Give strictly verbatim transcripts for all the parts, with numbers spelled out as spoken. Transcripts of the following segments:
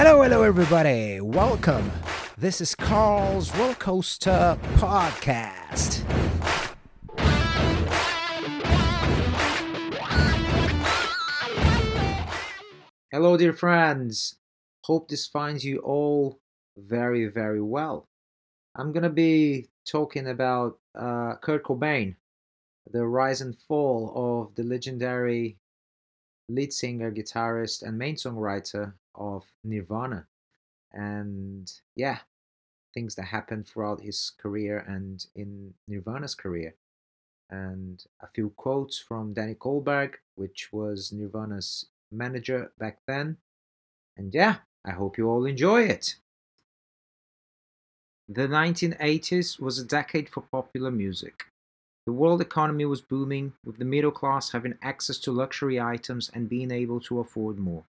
Hello, hello, everybody. Welcome. This is Carl's Roller Coaster Podcast. Hello, dear friends. Hope this finds you all very, very well. I'm going to be talking about uh, Kurt Cobain, the rise and fall of the legendary lead singer, guitarist, and main songwriter of Nirvana, and yeah, things that happened throughout his career and in Nirvana's career, and a few quotes from Danny Goldberg, which was Nirvana's manager back then. And yeah, I hope you all enjoy it. The nineteen eighties was a decade for popular music. The world economy was booming, with the middle class having access to luxury items and being able to afford more.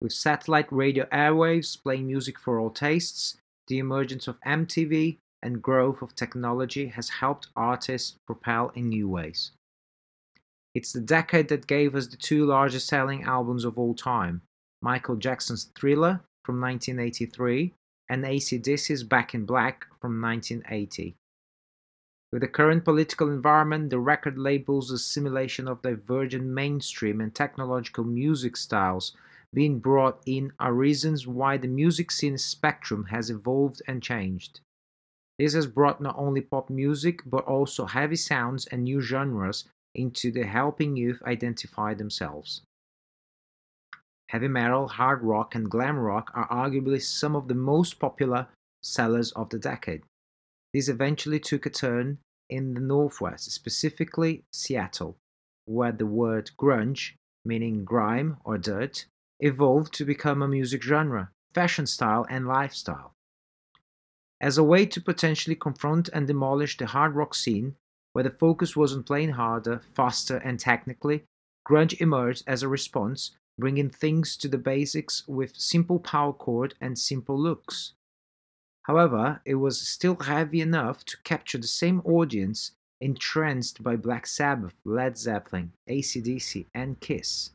With satellite radio airwaves playing music for all tastes, the emergence of M T V and growth of technology has helped artists propel in new ways. It's the decade that gave us the two largest selling albums of all time, Michael Jackson's Thriller from nineteen eighty-three and A C D C's Back in Black from nineteen eighty. With the current political environment, the record labels' assimilation of divergent mainstream and technological music styles being brought in are reasons why the music scene spectrum has evolved and changed. This has brought not only pop music, but also heavy sounds and new genres into the helping youth identify themselves. Heavy metal, hard rock, and glam rock are arguably some of the most popular sellers of the decade. These eventually took a turn in the Northwest, specifically Seattle, where the word grunge, meaning grime or dirt, evolved to become a music genre, fashion style, and lifestyle. As a way to potentially confront and demolish the hard rock scene, where the focus was on playing harder, faster, and technically, grunge emerged as a response, bringing things to the basics with simple power chord and simple looks. However, it was still heavy enough to capture the same audience entranced by Black Sabbath, Led Zeppelin, A C D C, and Kiss.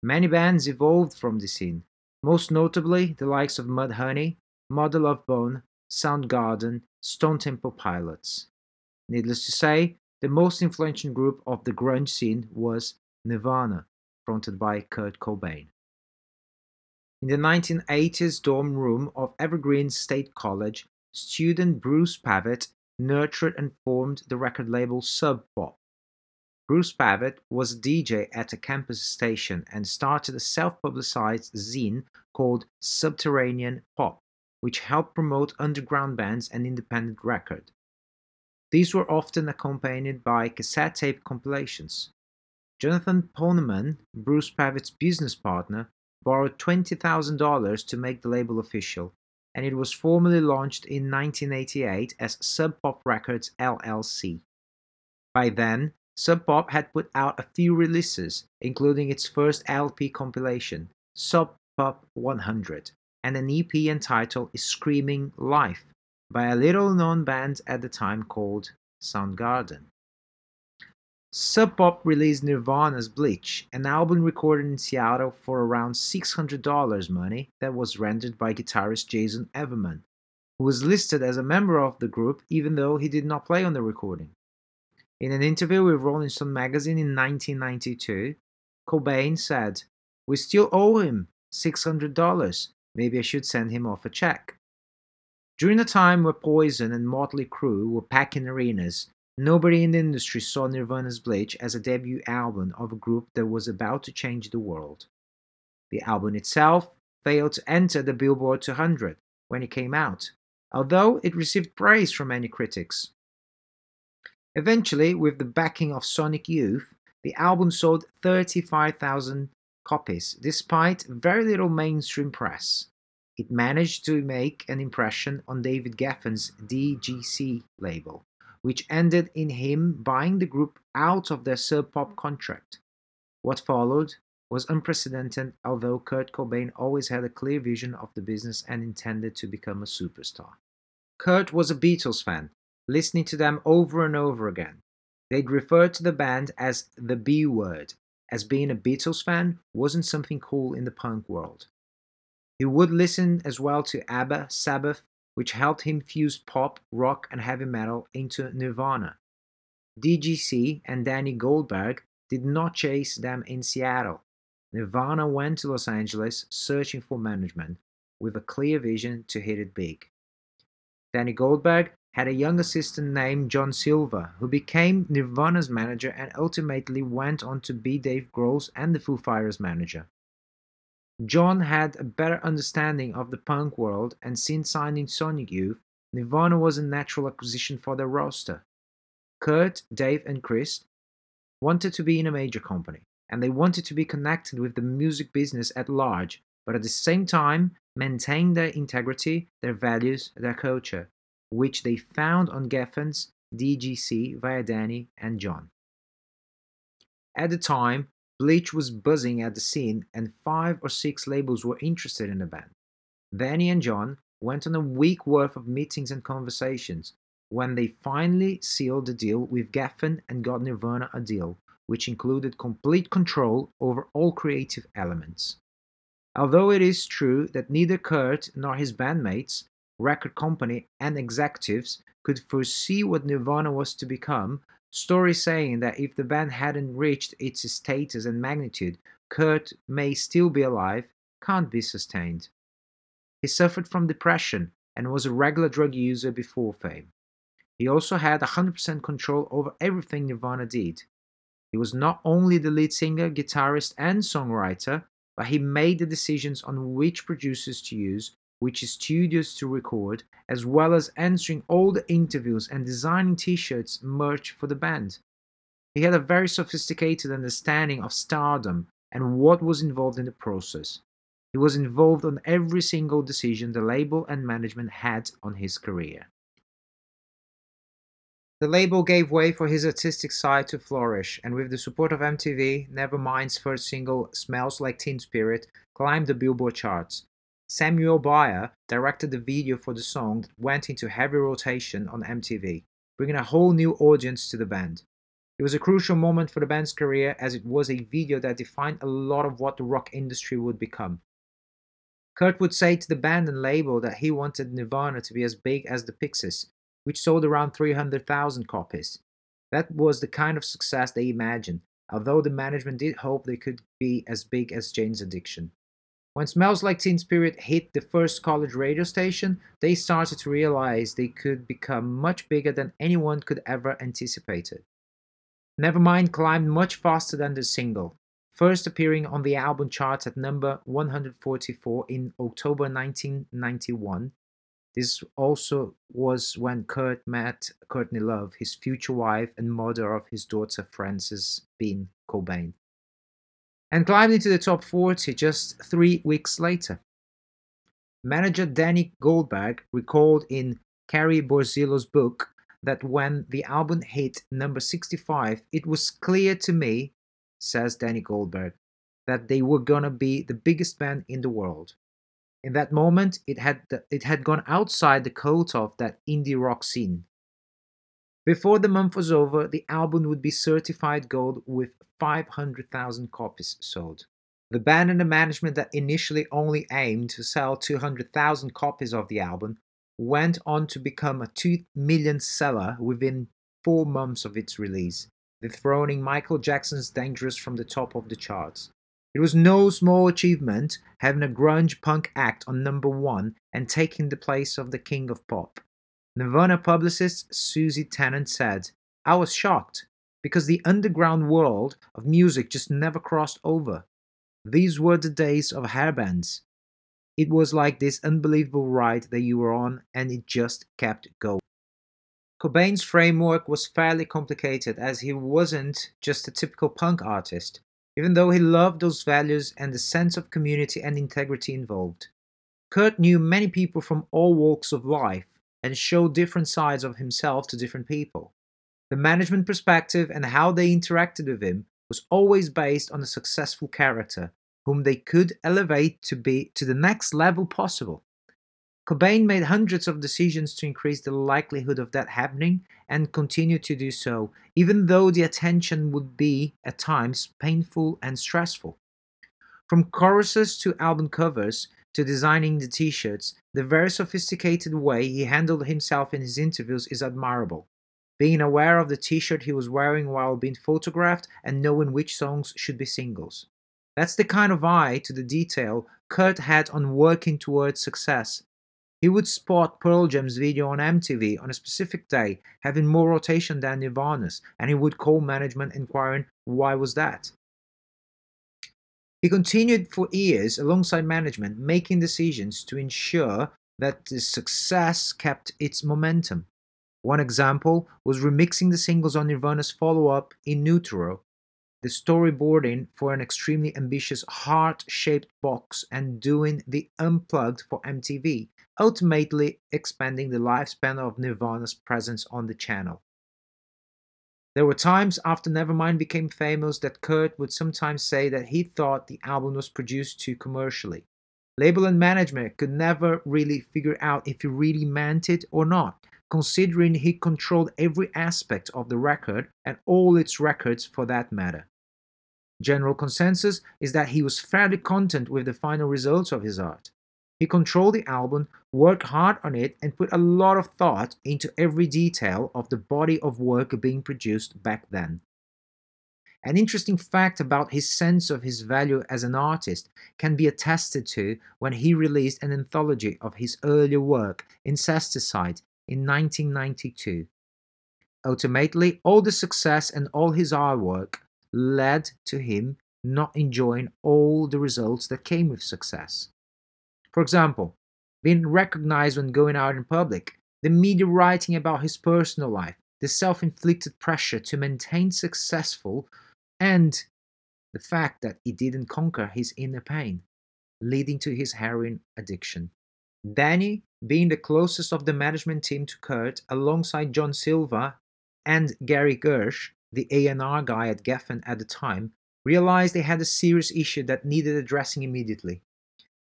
Many bands evolved from the scene, most notably the likes of Mudhoney, Mother Love Bone, Soundgarden, Stone Temple Pilots. Needless to say, the most influential group of the grunge scene was Nirvana, fronted by Kurt Cobain. In the nineteen eighties dorm room of Evergreen State College, student Bruce Pavitt nurtured and formed the record label Sub Pop. Bruce Pavitt was a D J at a campus station and started a self-publicized zine called Subterranean Pop, which helped promote underground bands and independent record. These were often accompanied by cassette tape compilations. Jonathan Poneman, Bruce Pavitt's business partner, borrowed twenty thousand dollars to make the label official, and it was formally launched in nineteen eighty-eight as Sub Pop Records L L C. By then, Sub Pop had put out a few releases, including its first L P compilation, Sub Pop one hundred, and an E P entitled Screaming Life, by a little-known band at the time called Soundgarden. Sub Pop released Nirvana's Bleach, an album recorded in Seattle for around six hundred dollars money that was rendered by guitarist Jason Everman, who was listed as a member of the group even though he did not play on the recording. In an interview with Rolling Stone magazine in nineteen ninety-two, Cobain said, "We still owe him six hundred dollars. Maybe I should send him off a check." During a time where Poison and Mötley Crüe were packing arenas, nobody in the industry saw Nirvana's Bleach as a debut album of a group that was about to change the world. The album itself failed to enter the Billboard two hundred when it came out, although it received praise from many critics. Eventually, with the backing of Sonic Youth, the album sold thirty-five thousand copies, despite very little mainstream press. It managed to make an impression on David Geffen's D G C label, which ended in him buying the group out of their Sub Pop contract. What followed was unprecedented, although Kurt Cobain always had a clear vision of the business and intended to become a superstar. Kurt was a Beatles fan, listening to them over and over again. They'd refer to the band as the B word, as being a Beatles fan wasn't something cool in the punk world. He would listen as well to ABBA, Sabbath, which helped him fuse pop, rock, and heavy metal into Nirvana. D G C and Danny Goldberg did not chase them in Seattle. Nirvana went to Los Angeles searching for management with a clear vision to hit it big. Danny Goldberg had a young assistant named John Silva, who became Nirvana's manager and ultimately went on to be Dave Grohl's and the Foo Fighters' manager. John had a better understanding of the punk world, and since signing Sonic Youth, Nirvana was a natural acquisition for their roster. Kurt, Dave, and Chris wanted to be in a major company, and they wanted to be connected with the music business at large, but at the same time maintain their integrity, their values, their culture, which they found on Geffen's D G C via Danny and John. At the time, Bleach was buzzing at the scene, and five or six labels were interested in the band. Danny and John went on a week worth of meetings and conversations when they finally sealed the deal with Geffen and got Nirvana a deal, which included complete control over all creative elements. Although it is true that neither Kurt nor his bandmates, record company and executives could foresee what Nirvana was to become, stories saying that if the band hadn't reached its status and magnitude, Kurt may still be alive, can't be sustained. He suffered from depression and was a regular drug user before fame. He also had one hundred percent control over everything Nirvana did. He was not only the lead singer, guitarist and songwriter, but he made the decisions on which producers to use, which studios to record, as well as answering all the interviews and designing t-shirts, merch for the band. He had a very sophisticated understanding of stardom and what was involved in the process. He was involved on every single decision the label and management had on his career. The label gave way for his artistic side to flourish, and with the support of M T V, Nevermind's first single, Smells Like Teen Spirit, climbed the Billboard charts. Samuel Bayer directed the video for the song that went into heavy rotation on M T V, bringing a whole new audience to the band. It was a crucial moment for the band's career, as it was a video that defined a lot of what the rock industry would become. Kurt would say to the band and label that he wanted Nirvana to be as big as the Pixies, which sold around three hundred thousand copies. That was the kind of success they imagined, although the management did hope they could be as big as Jane's Addiction. When Smells Like Teen Spirit hit the first college radio station, they started to realize they could become much bigger than anyone could ever anticipate it. Nevermind climbed much faster than the single, first appearing on the album charts at number one hundred forty-four in October nineteen ninety-one. This also was when Kurt met Courtney Love, his future wife and mother of his daughter Frances Bean Cobain, and climbed into the top forty just three weeks later. Manager Danny Goldberg recalled in Carrie Borzillo's book that when the album hit number sixty-five, it was clear to me, says Danny Goldberg, that they were gonna be the biggest band in the world. In that moment, it had, it had gone outside the cult of that indie rock scene. Before the month was over, the album would be certified gold with five hundred thousand copies sold. The band and the management that initially only aimed to sell two hundred thousand copies of the album went on to become a two million seller within four months of its release, dethroning Michael Jackson's Dangerous from the top of the charts. It was no small achievement having a grunge punk act on number one and taking the place of the king of pop. Nirvana publicist Susie Tennant said, "I was shocked, because the underground world of music just never crossed over. These were the days of hairbands. It was like this unbelievable ride that you were on, and it just kept going." Cobain's framework was fairly complicated, as he wasn't just a typical punk artist, even though he loved those values and the sense of community and integrity involved. Kurt knew many people from all walks of life, and show different sides of himself to different people. The management perspective and how they interacted with him was always based on a successful character, whom they could elevate to be to the next level possible. Cobain made hundreds of decisions to increase the likelihood of that happening, and continued to do so, even though the attention would be, at times, painful and stressful. From choruses to album covers, to designing the t-shirts, the very sophisticated way he handled himself in his interviews is admirable. Being aware of the t-shirt he was wearing while being photographed and knowing which songs should be singles. That's the kind of eye to the detail Kurt had on working towards success. He would spot Pearl Jam's video on M T V on a specific day, having more rotation than Nirvana's, and he would call management inquiring why was that. He continued for years alongside management, making decisions to ensure that the success kept its momentum. One example was remixing the singles on Nirvana's follow-up In Utero, the storyboarding for an extremely ambitious heart-shaped box, and doing the Unplugged for M T V, ultimately expanding the lifespan of Nirvana's presence on the channel. There were times after Nevermind became famous that Kurt would sometimes say that he thought the album was produced too commercially. Label and management could never really figure out if he really meant it or not, considering he controlled every aspect of the record and all its records for that matter. General consensus is that he was fairly content with the final results of his art. He controlled the album, worked hard on it, and put a lot of thought into every detail of the body of work being produced back then. An interesting fact about his sense of his value as an artist can be attested to when he released an anthology of his earlier work, Incesticide, in nineteen ninety-two. Ultimately, all the success and all his artwork led to him not enjoying all the results that came with success. For example, being recognized when going out in public, the media writing about his personal life, the self-inflicted pressure to maintain successful, and the fact that he didn't conquer his inner pain, leading to his heroin addiction. Danny, being the closest of the management team to Kurt, alongside John Silva and Gary Gersh, the A and R guy at Geffen at the time, realized they had a serious issue that needed addressing immediately.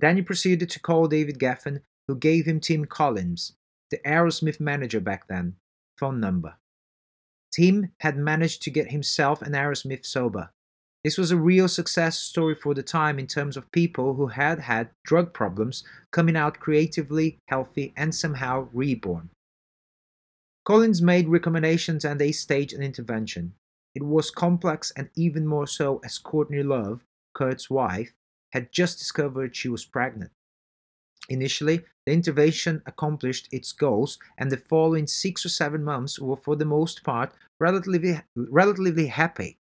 Danny proceeded to call David Geffen, who gave him Tim Collins, the Aerosmith manager back then, phone number. Tim had managed to get himself and Aerosmith sober. This was a real success story for the time in terms of people who had had drug problems coming out creatively, healthy, and somehow reborn. Collins made recommendations and they staged an intervention. It was complex, and even more so as Courtney Love, Kurt's wife, had just discovered she was pregnant. Initially, the intervention accomplished its goals, and the following six or seven months were, for the most part, relatively, relatively happy.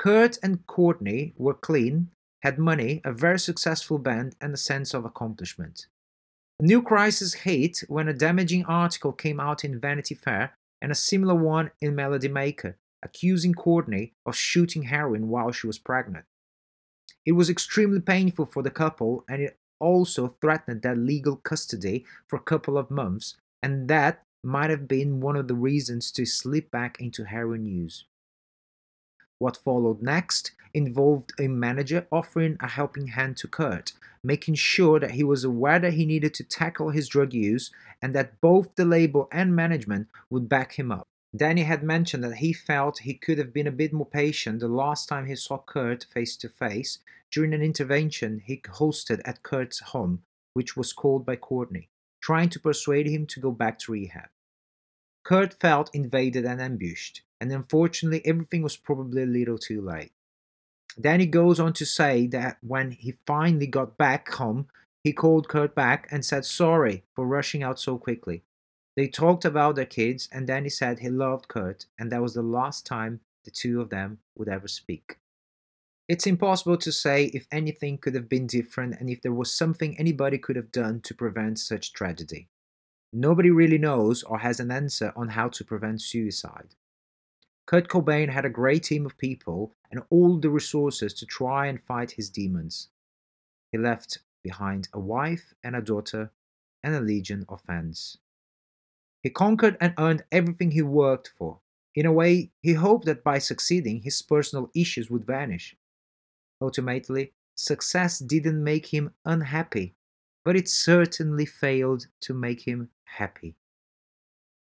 Kurt and Courtney were clean, had money, a very successful band, and a sense of accomplishment. A new crisis hit when a damaging article came out in Vanity Fair and a similar one in Melody Maker, accusing Courtney of shooting heroin while she was pregnant. It was extremely painful for the couple, and it also threatened their legal custody for a couple of months, and that might have been one of the reasons to slip back into heroin use. What followed next involved a manager offering a helping hand to Kurt, making sure that he was aware that he needed to tackle his drug use and that both the label and management would back him up. Danny had mentioned that he felt he could have been a bit more patient the last time he saw Kurt face-to-face during an intervention he hosted at Kurt's home, which was called by Courtney, trying to persuade him to go back to rehab. Kurt felt invaded and ambushed, and unfortunately everything was probably a little too late. Danny goes on to say that when he finally got back home, he called Kurt back and said sorry for rushing out so quickly. They talked about their kids, and Danny said he loved Kurt, and that was the last time the two of them would ever speak. It's impossible to say if anything could have been different and if there was something anybody could have done to prevent such tragedy. Nobody really knows or has an answer on how to prevent suicide. Kurt Cobain had a great team of people and all the resources to try and fight his demons. He left behind a wife and a daughter and a legion of fans. He conquered and earned everything he worked for. In a way, he hoped that by succeeding, his personal issues would vanish. Ultimately, success didn't make him unhappy, but it certainly failed to make him happy.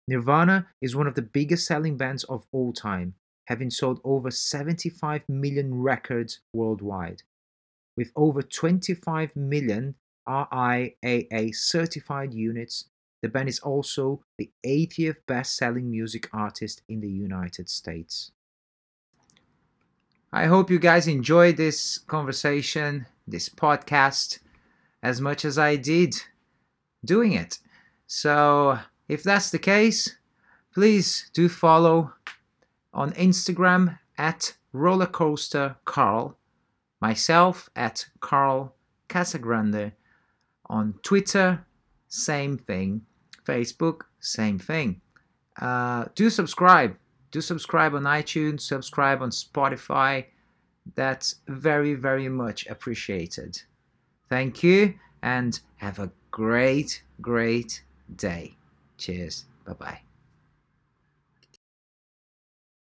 Nirvana is one of the biggest selling bands of all time, having sold over seventy-five million records worldwide. With over twenty-five million R I double A certified units, the band is also the eightieth best-selling music artist in the United States. I hope you guys enjoyed this conversation, this podcast, as much as I did doing it. So if that's the case, please do follow on Instagram at rollercoastercarl, myself at Carl Casagrande, on Twitter, same thing, Facebook, same thing. Uh, do subscribe. Do subscribe on iTunes, subscribe on Spotify. That's very, very much appreciated. Thank you and have a great, great day. Cheers. Bye-bye.